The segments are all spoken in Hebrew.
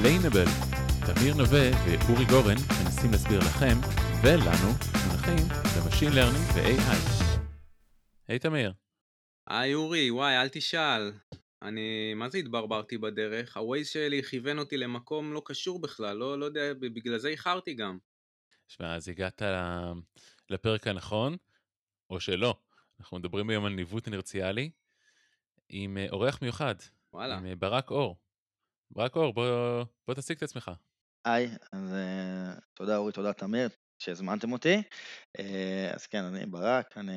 Explainable. תמיר נווה ואורי גורן מנסים להסביר לכם ולנו מונחים במשין לרנינג ו-AI. היי תמיר. היי אורי, וואי, אל תשאל. אני, מה זה התברברתי בדרך? הווייז שלי כיוון אותי למקום לא קשור בכלל, לא יודע, בגלל זה איחרתי גם. שמע, אז הגעת לפרק הנכון, או שלא. אנחנו מדברים היום על ניווט אינרציאלי, עם אורח מיוחד. וואלה. עם ברק אור. ברק אור, בוא תציג את עצמך. היי, אז תודה אורי, תודה תמיר שהזמנתם אותי. אז כן, אני ברק, אני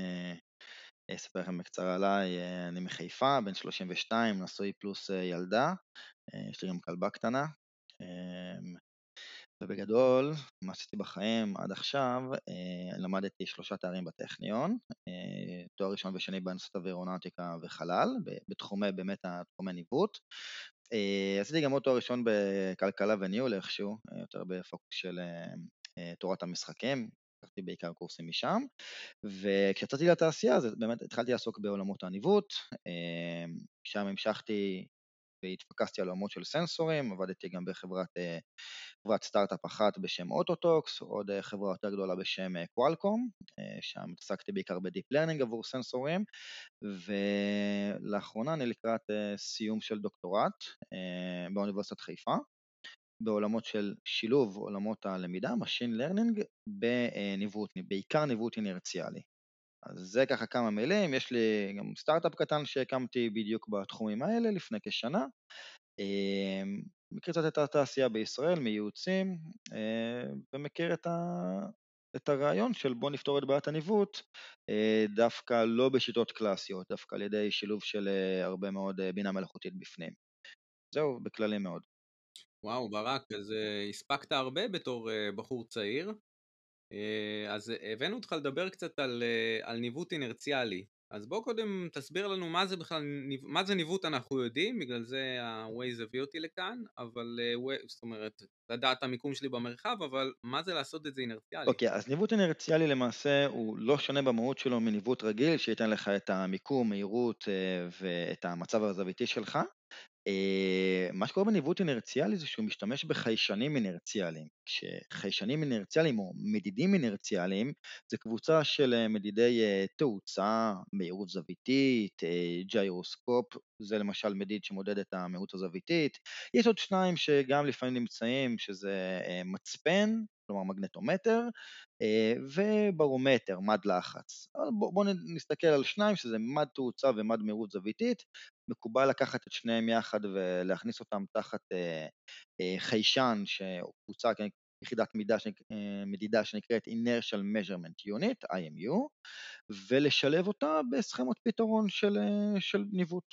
אספר לכם בקצרה עליי, אני מחיפה, בן 32, נשוי פלוס ילדה, יש לי גם כלבה קטנה, ובגדול, מה עשיתי בחיים עד עכשיו, למדתי 3 תארים בטכניון, תואר ראשון ושני בהנדסת אווירונאוטיקה וחלל, בתחומי באמת התחומי ניווט, עשיתי גם עוד תואר ראשון בכלכלה וניהול איכשהו, יותר בפוקוס של תורת המשחקים, לקחתי בעיקר קורסים משם, וכשיצאתי לתעשייה, אז באמת התחלתי לעסוק בעולמות הניווט, שם המשכתי והתפקסתי על עולמות של סנסורים, עבדתי גם בחברת סטארט-אפ אחת בשם אוטוטוקס, עוד חברה יותר גדולה בשם קוואלקום, שם התעסקתי בעיקר בדיפ לרנינג עבור סנסורים, ולאחרונה אני לקראת סיום של דוקטורט באוניברסיטת חיפה, בעולמות של שילוב עולמות הלמידה, Machine Learning, בניווט, בעיקר ניווט אינרציאלי. אז זה ככה כמה מילים, יש לי גם סטארט-אפ קטן שהקמתי בדיוק בתחומים האלה לפני כשנה, מכיר את התעשייה בישראל, מייעוצים, ומכיר את הרעיון של בוא נפתור את בעיית הניווט, דווקא לא בשיטות קלאסיות, דווקא על ידי שילוב של הרבה מאוד בינה מלאכותית בפנים. זהו, בכללי מאוד. וואו, ברק, אז הספקת הרבה בתור בחור צעיר, אז הבאנו אותך לדבר קצת על ניווט אינרציאלי, אז בוא קודם תסביר לנו מה זה בכלל, מה זה ניווט אנחנו יודעים, בגלל זה ה-Waze הביא אותי לכאן, אבל זאת אומרת, לדעת המיקום שלי במרחב, אבל מה זה לעשות את זה אינרציאלי? אוקיי, אז ניווט אינרציאלי למעשה הוא לא שונה במהות שלו מניווט רגיל, שייתן לך את המיקום, מהירות ואת המצב הזוויתי שלך, מה שקורה בניווט אינרציאלי זה שהוא משתמש בחיישנים אינרציאליים, כשחיישנים אינרציאליים או מדידים אינרציאליים זה קבוצה של מדידי תאוצה, מהירות זוויתית, ג'יירוסקופ, זה למשל מדיד שמודד את המהירות הזוויתית, יש עוד 2 שגם לפעמים נמצאים שזה מצפן, כלומר מגנטומטר, וברומטר, מד לחץ. בואו נסתכל על 2 שזה מד תאוצה ומד מהירות זוויתית, מקובל לקחת את שניהם יחד ולהכניס אותם תחת חיישן, שקבוצה כן, יחידת מדידה שנקראת inertial measurement unit, IMU, ולשלב אותה בסכמת פתרון של ניווט.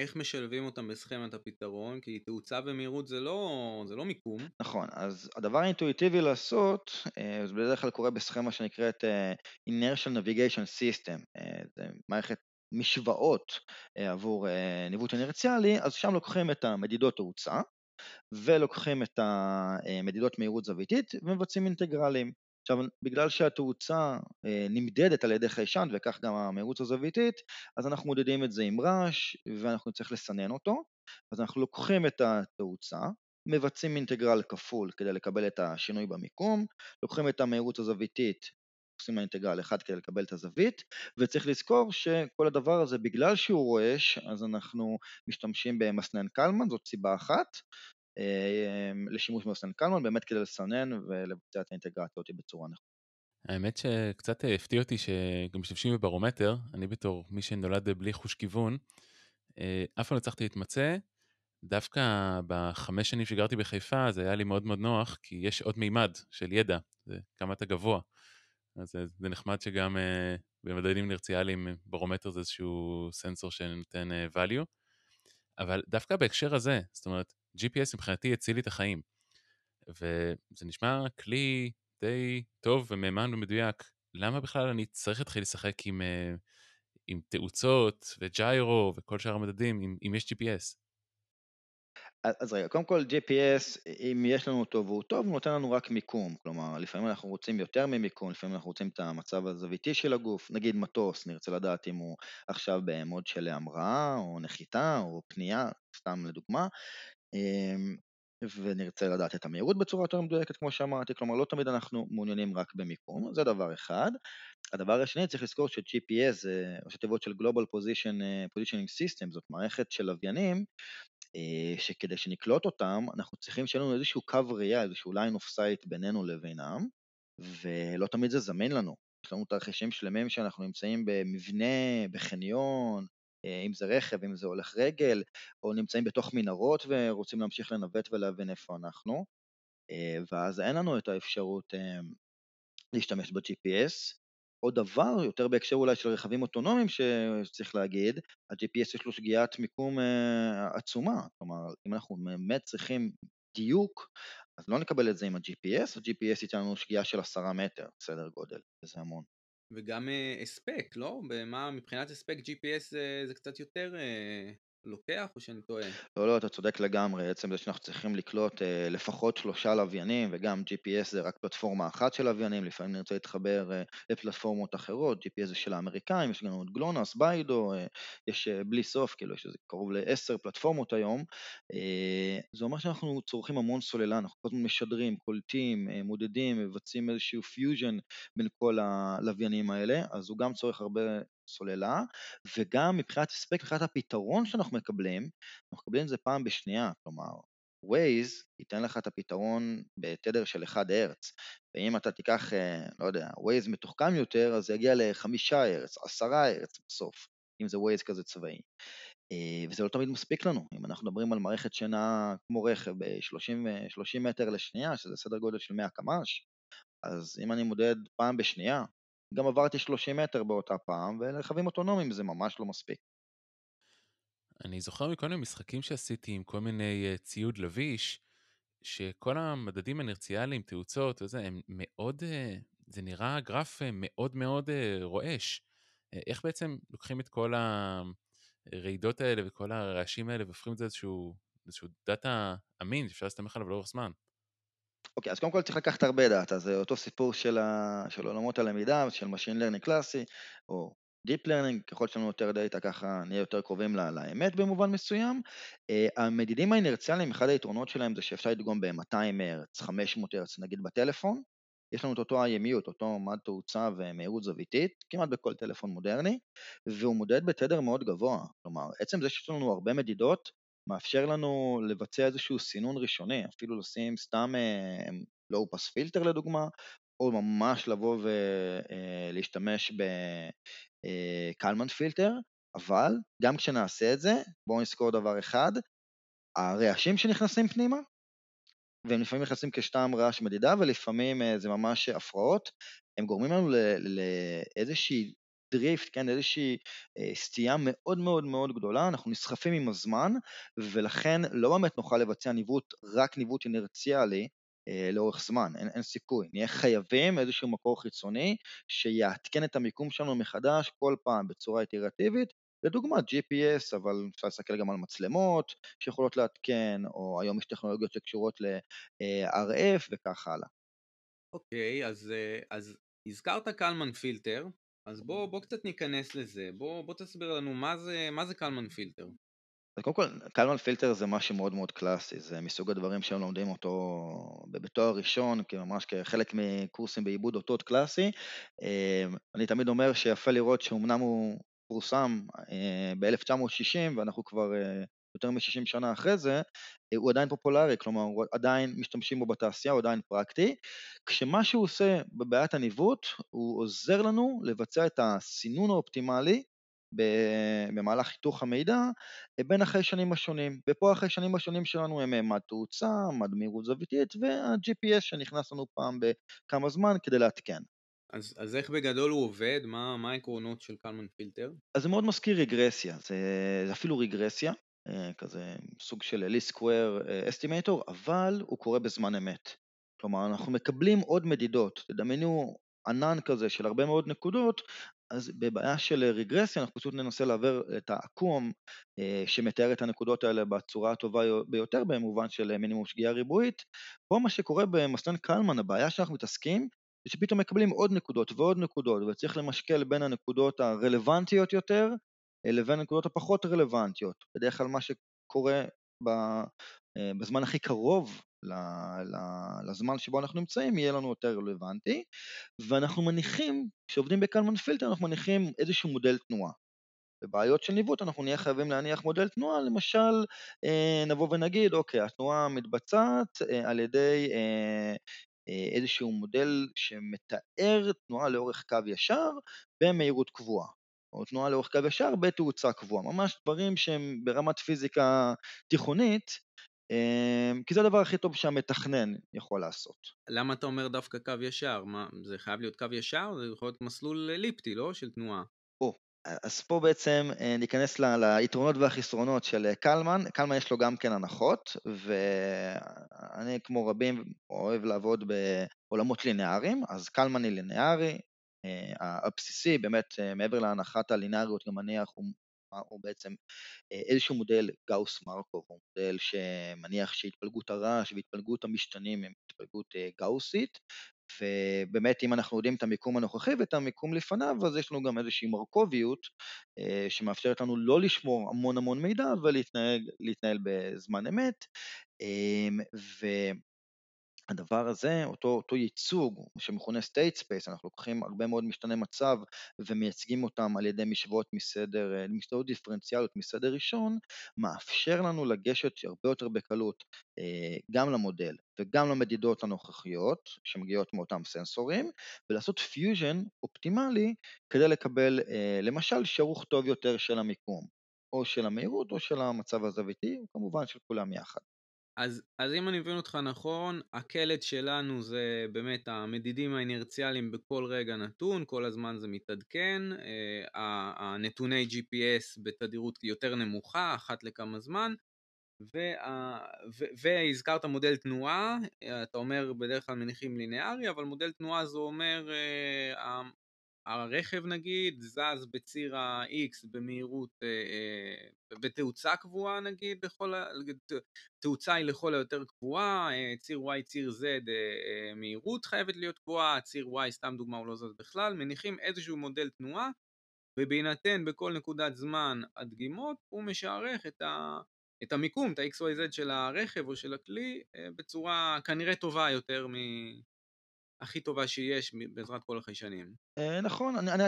איך משלבים אותם בסכמת הפתרון? כי תאוצה ומהירות זה לא מיקום. נכון, אז הדבר האינטואיטיבי לעשות, זה בדרך כלל קורה בסכמה שנקראת inertial navigation system, זה מערכת משוואות עבור ניווט אינרציאלי, אז שם לוקחים את המדידות תאוצה, ולוקחים את המדידות מהירות זוויתית, ומבצעים אינטגרלים. עכשיו, בגלל שהתאוצה נמדדת על ידי חיישן, וכך גם המהירות הזוויתית, אז אנחנו מודדים את זה עם רעש, ואנחנו צריך לסנן אותו, אז אנחנו לוקחים את התאוצה, מבצעים אינטגרל כפול כדי לקבל את השינוי במיקום, לוקחים את המהירות הזוויתית, עושים לאינטגרל 1 כדי לקבל את הזווית, וצריך לזכור שכל הדבר הזה, בגלל שהוא רועש, אז אנחנו משתמשים במסנן קלמן, זאת סיבה אחת, לשימוש במסנן קלמן, באמת כדי לסנן ולבצע את האינטגרציות בצורה נכונה. האמת שקצת הפתיע אותי שגם משתמשים בברומטר, אני בתור מי שנולד בלי חוש כיוון, אף פעם לא הצלחתי להתמצא, דווקא ב5 שנים שגרתי בחיפה, זה היה לי מאוד מאוד נוח, כי יש עוד מימד של ידע, זה כמה אתה גבוה. אז זה נחמד שגם במדדים אינרציאליים ברומטר זה איזשהו סנסור שנותן value, אבל דווקא בהקשר הזה, זאת אומרת, GPS מבחינתי הציל לי את החיים, וזה נשמע כלי די טוב ומאמן ומדויק, למה בכלל אני צריך להתחיל לשחק עם תאוצות וג'יירו וכל שאר המדדים, אם יש GPS? אז רגע, קודם כל GPS, אם יש לנו אותו והוא טוב, הוא נותן לנו רק מיקום, כלומר, לפעמים אנחנו רוצים יותר ממיקום, לפעמים אנחנו רוצים את המצב הזוויתי של הגוף, נגיד מטוס, נרצה לדעת אם הוא עכשיו במוד של המראה, או נחיתה, או פנייה, סתם לדוגמה, ונרצה לדעת את המהירות בצורה יותר מדויקת, כמו שאמרתי, כלומר לא תמיד אנחנו מעוניינים רק במיקום, זה דבר אחד. הדבר השני, צריך לזכור ש-GPS, או שתיבות של Global Positioning System, זאת מערכת של לוויינים, שכדי שנקלוט אותם, אנחנו צריכים שיהיה לנו איזשהו קו ראייה, איזשהו line of sight בינינו לבינם, ולא תמיד זה זמין לנו. יש לנו תרחישים שלמים שאנחנו נמצאים במבנה, בחניון, אם זה רכב, אם זה הולך רגל, או נמצאים בתוך מנהרות ורוצים להמשיך לנווט ולהבין איפה אנחנו, ואז אין לנו את האפשרות להשתמש ב-GPS. עוד דבר, יותר בהקשר אולי של רכבים אוטונומיים שצריך להגיד, ה-GPS יש לו שגיאת מיקום עצומה, כלומר, אם אנחנו באמת צריכים דיוק, אז לא נקבל את זה עם ה-GPS, ה-GPS ייתן לנו שגיאה של 10 מטר, סדר גודל, זה המון. וגם אספק, לא? במה, מבחינת אספק GPS זה קצת יותר לוקח, או שאני טועה? לא, אתה צודק לגמרי, בעצם זה שאנחנו צריכים לקלוט לפחות 3 לוויינים, וגם GPS זה רק פלטפורמה אחת של לוויינים, לפעמים נרצה להתחבר לפלטפורמות אחרות, GPS זה של האמריקאים, יש גם עוד גלונס, ביידו, יש בלי סוף, כאילו יש קרוב ל10 פלטפורמות היום, זה אומר שאנחנו צורכים המון סוללה, אנחנו כל הזמן משדרים, קולטים, מודדים, מבצעים איזשהו פיוז'ן בין כל הלוויינים האלה, אז הוא גם צורך הרבה סוללה, וגם מבחינת הספק, מבחינת הפתרון שאנחנו מקבלים, אנחנו מקבלים את זה פעם בשנייה, כלומר, Waze ייתן לך את הפתרון בתדר של 1 הרץ, ואם אתה תיקח, לא יודע, Waze מתוחכם יותר, אז זה יגיע ל5 הרץ, 10 הרץ בסוף, אם זה Waze כזה צבאי, וזה לא תמיד מספיק לנו, אם אנחנו מדברים על מערכת שנעה כמו רכב, ב-30 מטר לשנייה, שזה סדר גודל של 100 קמ"ש, אז אם אני מודד פעם בשנייה, גם עברתי 30 מטר באותה פעם, ולרכבים אוטונומיים זה ממש לא מספיק. אני זוכר מכל מיני משחקים שעשיתי עם כל מיני ציוד לביש, שכל המדדים האינרציאליים, תאוצות וזה, הם מאוד, זה נראה גרף מאוד מאוד רועש. איך בעצם לוקחים את כל הרעידות האלה וכל הרעשים האלה, והופכים את זה איזשהו דאטה אמין, שאפשר להסתמך עליו לאורך זמן? אוקיי, אז קודם כל צריך לקחת הרבה דאטה, זה אותו סיפור של עולמות הלמידה, של Machine Learning קלאסי, או Deep Learning, ככל שלנו יותר דאטה, ככה נהיה יותר קרובים לאמת במובן מסוים. המדידים האינרציאליים, אחד היתרונות שלהם זה שאפשר לדגום ב-200 הרץ, 500 הרץ, נגיד בטלפון, יש לנו את אותו IMU, אותו מד תאוצה ומהירות זוויתית, כמעט בכל טלפון מודרני, והוא מודד בתדר מאוד גבוה, כלומר, עצם זה שיש לנו הרבה מדידות, מאפשר לנו לבצע איזשהו סינון ראשוני, אפילו לשים סתם low pass filter לדוגמה, או ממש לבוא ולהשתמש ב-Kalman filter, אבל גם כשנעשה את זה, בואו נזכור דבר אחד, הרעשים שנכנסים פנימה, והם לפעמים נכנסים כשתם רעש מדידה, ולפעמים זה ממש הפרעות, הם גורמים לנו לאיזושהי דריפט, כן, איזושהי סטייה מאוד מאוד מאוד גדולה, אנחנו נסחפים עם הזמן, ולכן לא באמת נוכל לבצע ניווט, רק ניווט אינרציאלי לאורך זמן, אין סיכוי, נהיה חייבים איזשהו מקור חיצוני, שיעדכן את המיקום שלנו מחדש, כל פעם בצורה איטרטיבית, לדוגמה GPS, אבל אפשר לסתכל גם על מצלמות, שיכולות לעדכן, או היום יש טכנולוגיות שקשורות ל-RF וכך הלאה. אוקיי, אז הזכרת קלמן פילטר, אז בוא קצת ניכנס לזה, בוא תסביר לנו מה זה קלמן פילטר. קודם כל, קלמן פילטר זה משהו מאוד מאוד קלאסי, זה מסוג הדברים שהם לומדים אותו בתואר ראשון, ממש כחלק מקורסים בעיבוד אותות קלאסי. אני תמיד אומר שיפה לראות שאומנם הוא פורסם ב-1960, ואנחנו כבר יותר מ-60 שנה אחרי זה, הוא עדיין פופולרי, כלומר, הוא עדיין משתמשים בו בתעשייה, הוא עדיין פרקטי, כשמה שהוא עושה בבעיית הניווט, הוא עוזר לנו לבצע את הסינון האופטימלי, במהלך חיתוך המידע, בין אחרי שנים השונים, ופה אחרי שנים השונים שלנו, הם מד תאוצה, מד מהירות זוויתית, וה-GPS שנכנס לנו פעם בכמה זמן, כדי להתקן. אז איך בגדול הוא עובד? מה העקרונות של קלמן פילטר? אז זה מאוד מזכיר רגרסיה, זה אפילו רגרסיה, כזה סוג של Least Square Estimator, אבל הוא קורה בזמן אמת. כלומר, אנחנו מקבלים עוד מדידות, תדמיינו ענן כזה של הרבה מאוד נקודות, אז בבעיה של רגרסיה אנחנו פשוט ננסה לעבר את העקום שמתאר את הנקודות האלה בצורה הטובה ביותר, במובן של מינימום שגיאה ריבועית. פה מה שקורה במסנן קלמן, הבעיה שאנחנו מתעסקים, זה שפתאום מקבלים עוד נקודות ועוד נקודות, וצריך למשקל בין הנקודות הרלוונטיות יותר, לבין נקודות הפחות רלוונטיות, בדרך כלל מה שקורה בזמן הכי קרוב לזמן שבו אנחנו נמצאים, יהיה לנו יותר רלוונטי, ואנחנו מניחים, כשעובדים בקלמן פילטר, אנחנו מניחים איזשהו מודל תנועה. בבעיות של ניווט אנחנו נהיה חייבים להניח מודל תנועה, למשל נבוא ונגיד, אוקיי, התנועה מתבצעת על ידי איזשהו מודל שמתאר תנועה לאורך קו ישר במהירות קבועה, או תנועה לאורך קו ישר בתאוצה קבועה, ממש דברים שהם ברמת פיזיקה תיכונית, כי זה הדבר הכי טוב שהמתכנן יכול לעשות. למה אתה אומר דווקא קו ישר? מה, זה חייב להיות קו ישר? זה יכול להיות מסלול אליפטי, לא? של תנועה. אז פה בעצם ניכנס ליתרונות והחסרונות של קלמן. קלמן יש לו גם כן הנחות, ואני כמו רבים אוהב לעבוד בעולמות לינאריים, אז קלמן היא לינארי, הבסיסי, באמת מעבר להנחת הלינאריות גם מניח, הוא בעצם איזשהו מודל גאוס-מרקוב, הוא מודל שמניח שהתפלגות הרעש והתפלגות המשתנים הם התפלגות גאוסית, ובאמת אם אנחנו יודעים את המיקום הנוכחי ואת המיקום לפניו, אז יש לנו גם איזושהי מרקוביות שמאפשרת לנו לא לשמור המון המון מידע, אבל להתנהל בזמן אמת, והדבר הזה, אותו ייצוג שמכונה state space, אנחנו לוקחים הרבה מאוד משתנה מצב ומייצגים אותם על ידי משוואות דיפרנציאליות מסדר ראשון, מאפשר לנו לגשת הרבה יותר בקלות גם למודל וגם למדידות הנוכחיות שמגיעות מאותם סנסורים, ולעשות פיוז'ן אופטימלי כדי לקבל למשל שיערוך טוב יותר של המיקום, או של המהירות, או של המצב הזוויתי, כמובן של כולם יחד. אז אם אני מבין אותך נכון, הקלט שלנו זה באמת המדידים האינרציאליים בכל רגע נתון, כל הזמן זה מתעדכן, הנתוני GPS בתדירות יותר נמוכה, אחת לכמה זמן, והזכרת מודל תנועה, אתה אומר בדרך כלל מניחים לינארי, אבל מודל תנועה זה אומר הרכב נגיד זז בציר ה-X במהירות, בתאוצה קבועה נגיד, תאוצה היא לכל היותר קבועה, ציר Y, ציר Z, מהירות חייבת להיות קבועה, ציר Y סתם דוגמה הוא לא זז בכלל, מניחים איזשהו מודל תנועה, ובהינתן בכל נקודת זמן הדגימות, הוא משערך את המיקום, את ה-XYZ של הרכב או של הכלי, בצורה כנראה טובה יותר הכי טובה שיש בעזרת כל החיישנים. נכון, אני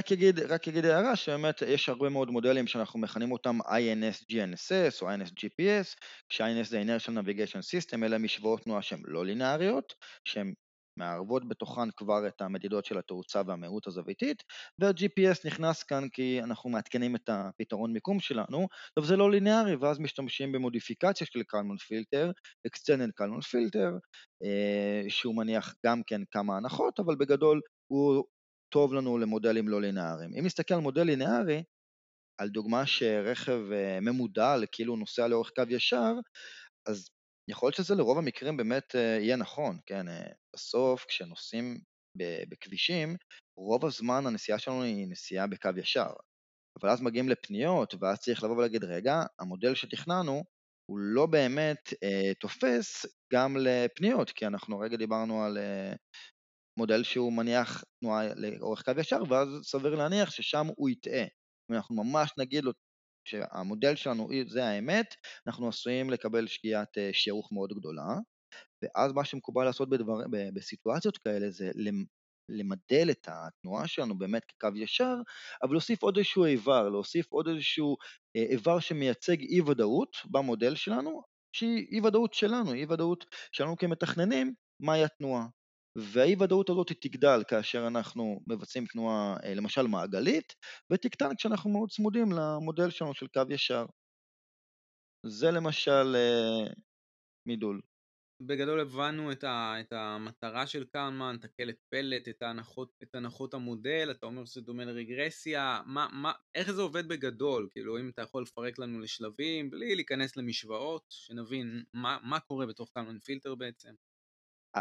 רק אגיד הערה שבאמת יש הרבה מאוד מודלים שאנחנו מכנים אותם INS-GNSS או INS-GPS, כש-INS זה inertial navigation system, אלה משוואות תנועה שהן לא לינאריות, שהן מערבות בתוכן כבר את המדידות של התאוצה והמהירות הזוויתית, וה-GPS נכנס כאן כי אנחנו מעדכנים את הפתרון מיקום שלנו, אבל זה לא לינארי, ואז משתמשים במודיפיקציה של קלמן פילטר, Extended Kalman Filter, שהוא מניח גם כן כמה הנחות, אבל בגדול הוא טוב לנו למודלים לא לינאריים. אם נסתכל על מודל לינארי, על דוגמה שרכב ממודל, כאילו נוסע לאורך קו ישר, אז יכול להיות שזה לרוב המקרים באמת יהיה נכון, כן, בסוף כשנוסעים בכבישים, רוב הזמן הנסיעה שלנו היא נסיעה בקו ישר, אבל אז מגיעים לפניות, ואז צריך לבוא ולהגיד, רגע, המודל שתכננו, הוא לא באמת תופס גם לפניות, כי אנחנו רגע דיברנו על מודל שהוא מניח תנועה לאורך קו ישר, ואז סביר להניח ששם הוא יטעה, ואנחנו ממש נגיד לו, שהמודל שלנו זה האמת, אנחנו עשויים לקבל שגיאת שיערוך מאוד גדולה, ואז מה שמקובל לעשות בסיטואציות כאלה זה למדל את התנועה שלנו באמת כקו ישר, אבל להוסיף עוד איזשהו איבר, להוסיף עוד איזשהו איבר שמייצג אי ודאות במודל שלנו, שהיא אי ודאות שלנו, אי ודאות שלנו כמתכננים, מהי התנועה. והאי ודאות הזאת היא תגדל כאשר אנחנו מבצעים תנועה למשל מעגלית, ותקטן כשאנחנו מאוד צמודים למודל שלנו של קו ישר. זה למשל מידול. בגדול הבנו את המטרה של קלמן, את הקלט פלט, את הנחות המודל, אתה אומר שזה דומה לרגרסיה, איך זה עובד בגדול? כאילו אם אתה יכול לפרק לנו לשלבים, בלי להיכנס למשוואות, שנבין מה קורה בתוך קלמן פילטר בעצם.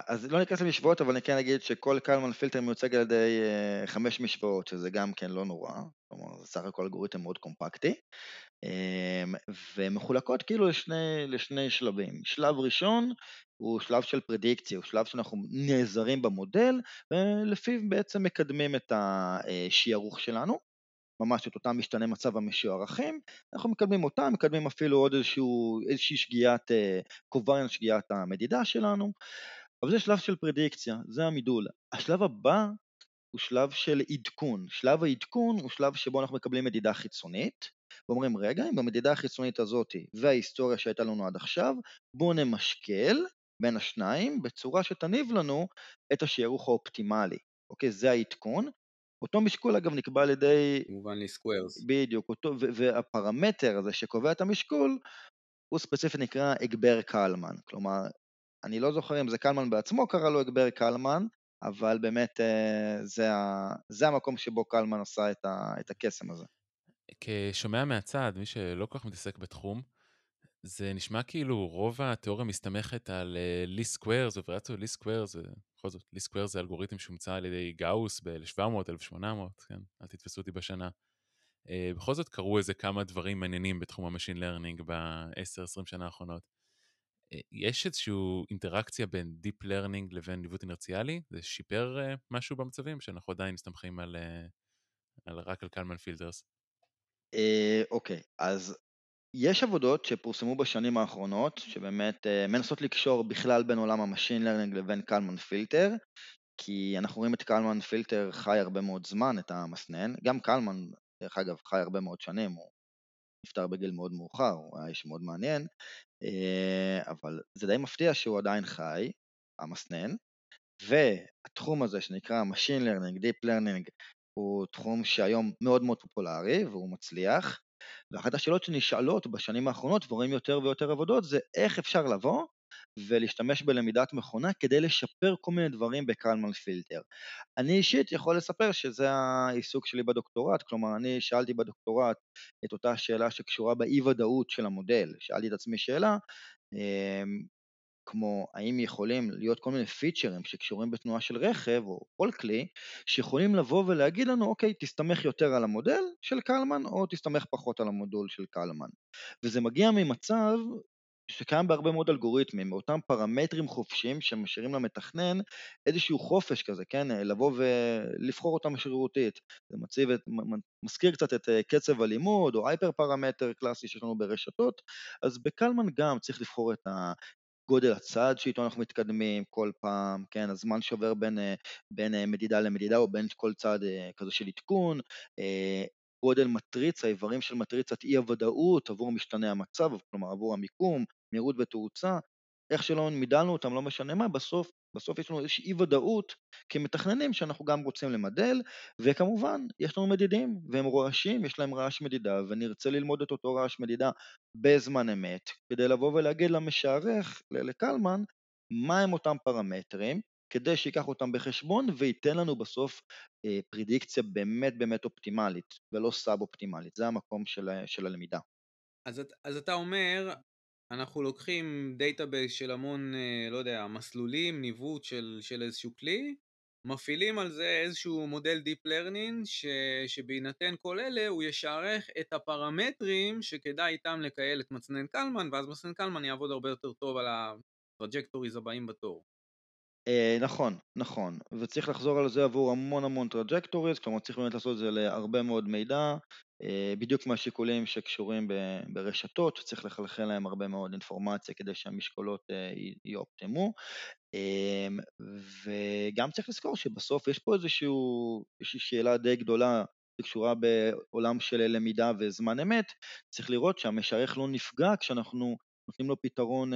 אז לא ניכנס למשוואות, אבל אני כן אגיד שכל קלמן פילטר מיוצג על ידי 5 משוואות, שזה גם כן לא נורא, כלומר זה סך הכל אלגוריתם מאוד קומפקטי, ומחולקות כאילו לשני שלבים. שלב ראשון הוא שלב של פרדיקציה, הוא שלב שאנחנו נעזרים במודל, ולפיו בעצם מקדמים את השיערוך שלנו, ממש את אותם משתנה מצב המשוערכים, אנחנו מקדמים אותם, מקדמים אפילו עוד איזושהי שגיאת, קובריין שגיאת המדידה שלנו, אבל זה שלב של פרדיקציה, זה המידול. השלב הבא הוא שלב של עדכון, שלב העדכון הוא שלב שבו אנחנו מקבלים מדידה חיצונית, ואומרים רגע, אם במדידה החיצונית הזאת וההיסטוריה שהייתה לנו עד עכשיו, בואו נמשקל בין השניים בצורה שתניב לנו את השיערוך האופטימלי, אוקיי? זה העדכון, אותו משקול אגב נקבע על ידי... כמובן ל-squares. בדיוק, והפרמטר הזה שקובע את המשקול, הוא ספציפית נקרא הגבר קלמן, כלומר, אני לא זוכר אם זה קלמן בעצמו קרא לו הגבר קלמן, אבל באמת זה המקום שבו קלמן עשה את הקסם הזה. כשומע מהצד, מי שלא כל כך מתעסק בתחום, זה נשמע כאילו רוב התיאוריה מסתמכת על Least Squares, אופרציה Least Squares, בכל זאת, Least Squares זה אלגוריתם שהומצא על ידי גאוס ב-1700, 1800, כן? אל תתפסו אותי בשנה. בכל זאת קראו איזה כמה דברים מעניינים בתחום המשין לרנינג ב-10-20 שנה האחרונות. יש איזשהו אינטראקציה בין Deep Learning לבין ניווט אינרציאלי, זה שיפר משהו במצבים, שאנחנו עדיין מסתמכים רק על קלמן פילטרס. אוקיי, אז יש עבודות שפורסמו בשנים האחרונות, שבאמת מנסות לקשור בכלל בין עולם המשין לרנינג לבין קלמן פילטר, כי אנחנו רואים את קלמן פילטר חי הרבה מאוד זמן, את המסנן, גם קלמן, דרך אגב, חי הרבה מאוד שנים, הוא נפטר בגיל מאוד מאוחר, הוא היה איש מאוד מעניין, אבל זה די מפתיע שהוא עדיין חי, המסנן, והתחום הזה שנקרא משין לרנינג, דיפ לרנינג, הוא תחום שהיום מאוד מאוד פופולרי והוא מצליח, ואחת השאלות שנשאלות בשנים האחרונות ורואים יותר ויותר עבודות זה איך אפשר לבוא ולהשתמש בלמידת מכונה כדי לשפר כל מיני דברים בקלמן פילטר. אני אישית יכול לספר שזה העיסוק שלי בדוקטורט, כלומר אני שאלתי בדוקטורט את אותה שאלה שקשורה באי ודאות של המודל, שאלתי את עצמי שאלה, כמו האם יכולים להיות כל מיני פיצ'רים שקשורים בתנועה של רכב או כל כלי, שיכולים לבוא ולהגיד לנו, אוקיי, תסתמך יותר על המודל של קלמן או תסתמך פחות על המודול של קלמן. וזה מגיע ממצב שקיים בהרבה מאוד אלגוריתמים, מאותם פרמטרים חופשיים שמשאירים למתכנן איזשהו חופש כזה, כן, לבוא ולבחור אותם שרירותית. זה מזכיר קצת את קצב הלימוד או הייפר פרמטר קלאסי שיש לנו ברשתות, אז בקלמן גם צריך לבחור את גודל הצד שאיתו אנחנו מתקדמים כל פעם, כן, הזמן שעובר בין מדידה למדידה או בין כל צד כזה של עדכון, גודל מטריצה, איברים של מטריצת אי הוודאות עבור משתנה המצב, כלומר עבור המיקום, מהירות ותאוצה, איך שלא מידלנו אותם, לא משנה מה, בסוף יש לנו איזושהי ודאות כמתכננים שאנחנו גם רוצים למדל, וכמובן יש לנו מדידים והם רועשים, יש להם רעש מדידה, ונרצה ללמוד את אותו רעש מדידה בזמן אמת, כדי לבוא ולהגיד למשערך, לקלמן, מה הם אותם פרמטרים, כדי שיקח אותם בחשבון וייתן לנו בסוף פרדיקציה באמת באמת אופטימלית, ולא סאב אופטימלית, זה המקום של הלמידה. אז אתה אומר, אנחנו לוקחים דייטאבייס של המון, לא יודע, מסלולים, ניווט של איזשהו כלי, מפעילים על זה איזשהו מודל דיפ לרנינג, שבהינתן כל אלה הוא ישערך את הפרמטרים שכדאי איתם לקהל את מצנן קלמן, ואז מצנן קלמן יעבוד הרבה יותר טוב על הטראג'קטוריז הבאים בתור. נכון, נכון, וצריך לחזור על זה עבור המון המון טראג'קטוריז, כלומר צריך באמת לעשות את זה להרבה מאוד מידע, בדיוק מהשיקולים שקשורים ברשתות, צריך לחלחל להם הרבה מאוד אינפורמציה כדי שהמשקולות יאופטימו, וגם צריך לזכור שבסוף יש פה איזושהי שאלה די גדולה, שקשורה בעולם של למידה וזמן אמת, צריך לראות שהמשערך לא נפגע כשאנחנו נותנים לו פתרון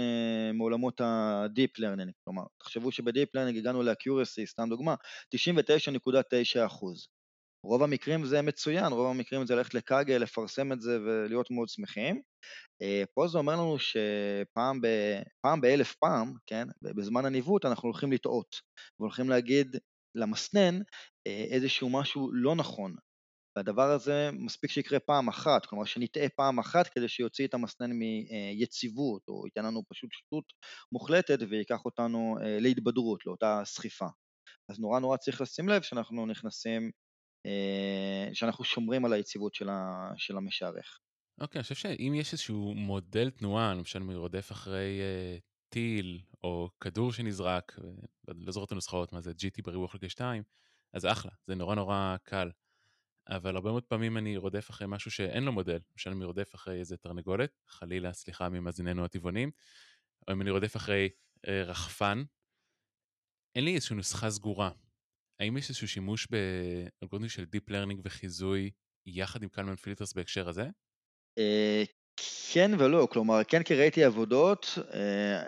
מעולמות ה-Deep Learning, כלומר, תחשבו שב-Deep Learning הגענו ל-Accuracy, סתם דוגמה, 99.9%. רוב המקרים זה מצוין, רוב המקרים זה ללכת לקאגל, לפרסם את זה ולהיות מאוד שמחים. פה זה אומר לנו שפעם באלף פעם, כן, בזמן הניווט אנחנו הולכים לטעות, והולכים להגיד למסנן איזשהו משהו לא נכון. והדבר הזה מספיק שיקרה פעם אחת, כלומר שנטעה פעם אחת כדי שיוציא את המסנן מיציבות, או ייתן לנו פשוט שטות מוחלטת ויקח אותנו להתבדרות, לאותה סחיפה. אז נורא נורא צריך לשים לב שאנחנו נכנסים, שאנחנו שומרים על היציבות של המשערך. אוקיי, אני חושב שאם יש איזשהו מודל תנועה, למשל מרודף אחרי טיל או כדור שנזרק, לא זוכר את הנוסחאות מה זה, GT בריבוע חלקי 2, אז אחלה, זה נורא נורא קל. אבל הרבה מאוד פעמים אני רודף אחרי משהו שאין לו מודל, למשל אני רודף אחרי איזה תרנגולת, חלילה, סליחה ממאזיננו הטבעונים, או אם אני רודף אחרי רחפן, אין לי איזושהי נוסחה סגורה. האם יש איזשהו שימוש באלגוריתמים של דיפ לרנינג וחיזוי יחד עם קלמן פילטרס בהקשר הזה? כן ולא, כלומר, כן כי ראיתי עבודות,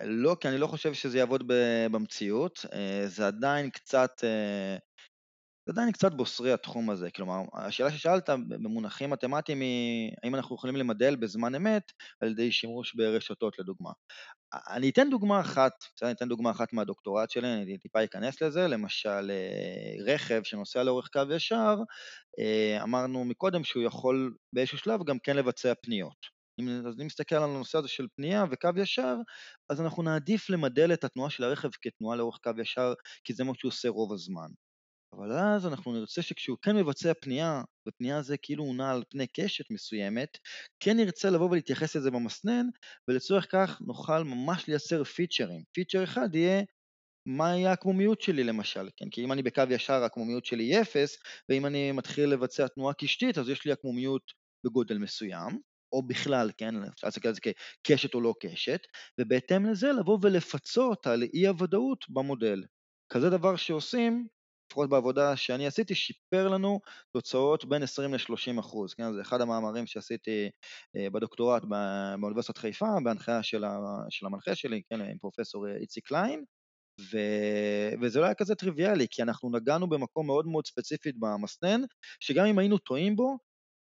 לא, כי אני לא חושב שזה יעבוד במציאות, זה עדיין קצת... זה עדיין קצת בוסרי התחום הזה, כלומר, השאלה ששאלת במונחים מתמטיים היא, האם אנחנו יכולים למדל בזמן אמת על ידי שימוש ברשתות לדוגמה. אני אתן דוגמה אחת, אני אתן דוגמה אחת מהדוקטורט שלי, אני טיפה אכנס לזה, למשל רכב שנוסע לאורך קו ישר, אמרנו מקודם שהוא יכול באיזשהו שלב גם כן לבצע פניות. אז אם נסתכל על הנושא הזה של פנייה וקו ישר, אז אנחנו נעדיף למדל את התנועה של הרכב כתנועה לאורך קו ישר, כי זה מה שהוא עושה רוב הזמן. אבל אז אנחנו נרצה שכשהוא כן מבצע פנייה, ופנייה זה כאילו הוא נע על פני קשת מסוימת, כן נרצה לבוא ולהתייחס לזה במסנן, ולצורך כך נוכל ממש לייצר פיצ'רים. פיצ'ר אחד יהיה, מה יהיה הקמומיות שלי למשל, כן? כי אם אני בקו ישר הקמומיות שלי היא 0, ואם אני מתחיל לבצע תנועה קשתית, אז יש לי הקמומיות בגודל מסוים, או בכלל, כן, אפשר לסתכל על זה כקשת או לא קשת, ובהתאם לזה לבוא ולפצות על אי הוודאות במודל. כזה דבר שעושים, לפחות בעבודה שאני עשיתי, שיפר לנו תוצאות בין 20-30%, כן? זה אחד המאמרים שעשיתי בדוקטורט באוניברסיטת חיפה, בהנחיה של המנחה שלי, כן? עם פרופסור איצי קליין, וזה לא היה כזה טריוויאלי, כי אנחנו נגענו במקום מאוד מאוד ספציפית במסנן, שגם אם היינו טועים בו,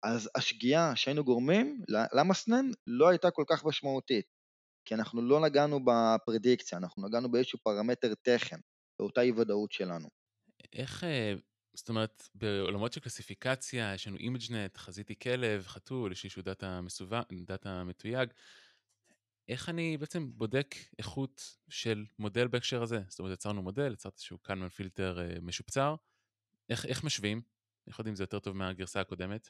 אז השגיאה שהיינו גורמים למסנן לא הייתה כל כך משמעותית, כי אנחנו לא נגענו בפרדיקציה, אנחנו נגענו באיזשהו פרמטר טכן, באותה אי ודאות שלנו. איך, זאת אומרת, בעולמות של קלסיפיקציה, יש לנו אימג'נט, חזיתי כלב, חתול, יש איזשהו דאטה מתויג, איך אני בעצם בודק איכות של מודל בהקשר הזה? זאת אומרת, יצרנו מודל, יצרתי שהוא קלמן פילטר משופצר, איך משווים? איך יודעים אם זה יותר טוב מהגרסה הקודמת?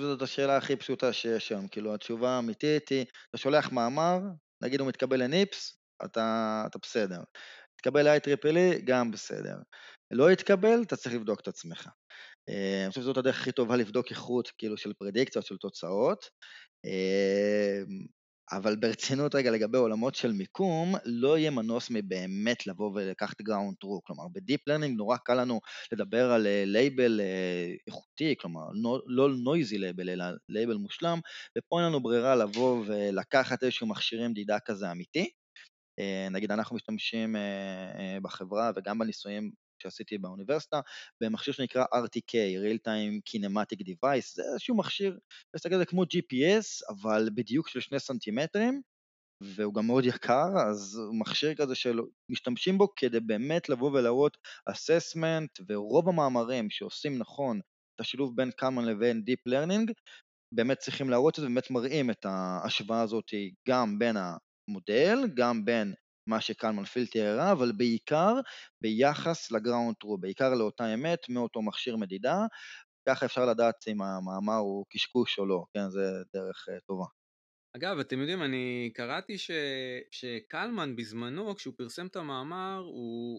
זאת השאלה הכי פשוטה שיש שם, כאילו התשובה האמיתית היא, אתה שולח מאמר, נגיד הוא מתקבל לניפס, אתה בסדר. תקבל IEEE, גם בסדר. לא יתקבל, אתה צריך לבדוק את עצמך. אני חושב שזאת הדרך הכי טובה לבדוק איכות, כאילו, של פרדיקציות, של תוצאות, אבל ברצינות רגע לגבי עולמות של מיקום, לא יהיה מנוס מבאמת לבוא ולקחת גראונד טרו, כלומר, בדיפ לרנינג נורא קל לנו לדבר על לייבל איכותי, כלומר, לא נויזי לייבל, אלא לייבל מושלם, ופה אין לנו ברירה לבוא ולקחת איזשהו מכשיר מדידה כזה אמיתי, נגיד אנחנו משתמשים בחברה וגם בניסויים שעשיתי באוניברסיטה, במכשיר שנקרא RTK, Real Time Kinematic Device, זה איזשהו מכשיר, נסתכל זה כמו GPS, אבל בדיוק של 2 סנטימטרים, והוא גם מאוד יקר, אז מכשיר כזה שמשתמשים בו כדי באמת לבוא ולראות assessment, ורוב המאמרים שעושים נכון את השילוב בין Kalman לבין Deep Learning, באמת צריכים להראות את זה, באמת מראים את ההשוואה הזאת גם בין מודל, גם בין מה שקלמן פילטר הראה, אבל בעיקר ביחס לגראונד טרו, בעיקר לאותה אמת מאותו מכשיר מדידה, ככה אפשר לדעת אם המאמר הוא קשקוש או לא, כן, זה דרך טובה. אגב, אתם יודעים, אני קראתי שקלמן בזמנו, כשהוא פרסם את המאמר,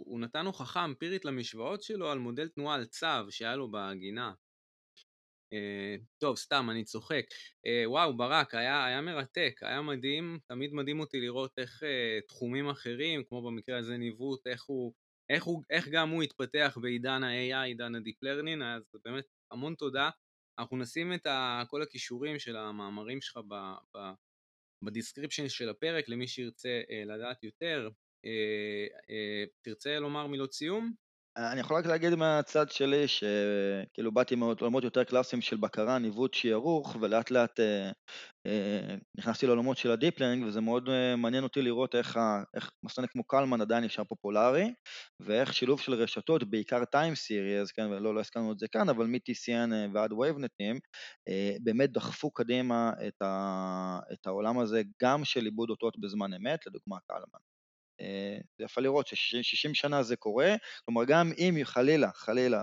הוא נתן הוכחה אמפירית למשוואות שלו על מודל תנועה על צו שהיה לו בהגינה. טוב, סתם, אני צוחק. וואו, ברק, היה מרתק, היה מדהים, תמיד מדהים אותי לראות איך תחומים אחרים, כמו במקרה הזה ניווט, איך גם הוא התפתח בעידן ה-AI, עידן הדיפ-לרנינג, אז באמת המון תודה. אנחנו נשים את כל הכישורים של המאמרים שלך בדיסקריפשן של הפרק, למי שירצה לדעת יותר. תרצה לומר מילות סיום? אני יכול רק להגיד מהצד שלי שכאילו באתי מעולמות יותר קלאסיים של בקרה, ניווט, שיערוך, ולאט לאט נכנסתי לעולמות של הדיפ לרנינג, וזה מאוד מעניין אותי לראות איך מסנן כמו קלמן עדיין נשאר פופולרי, ואיך שילוב של רשתות, בעיקר טיים סיריז, כן, ולא הסכמנו את זה כאן, אבל מ-TCN ועד וייבנטים, באמת דחפו קדימה את העולם הזה, גם של עיבוד אותות בזמן אמת, לדוגמה קלמן. זה יפה לראות ש60 שנה זה קורה, כלומר גם אם חלילה,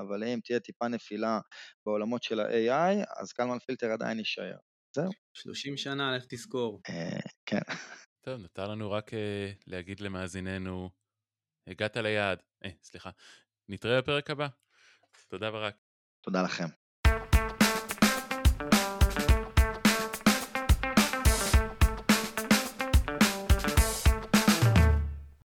אבל אם תהיה טיפה נפילה בעולמות של ה-AI, אז קלמן פילטר עדיין יישאר. זהו. 30 שנה, לך תזכור. כן. טוב, נותר לנו רק להגיד למאזיננו, הגעת ליעד, סליחה, נתראה בפרק הבא. תודה ברק. תודה לכם.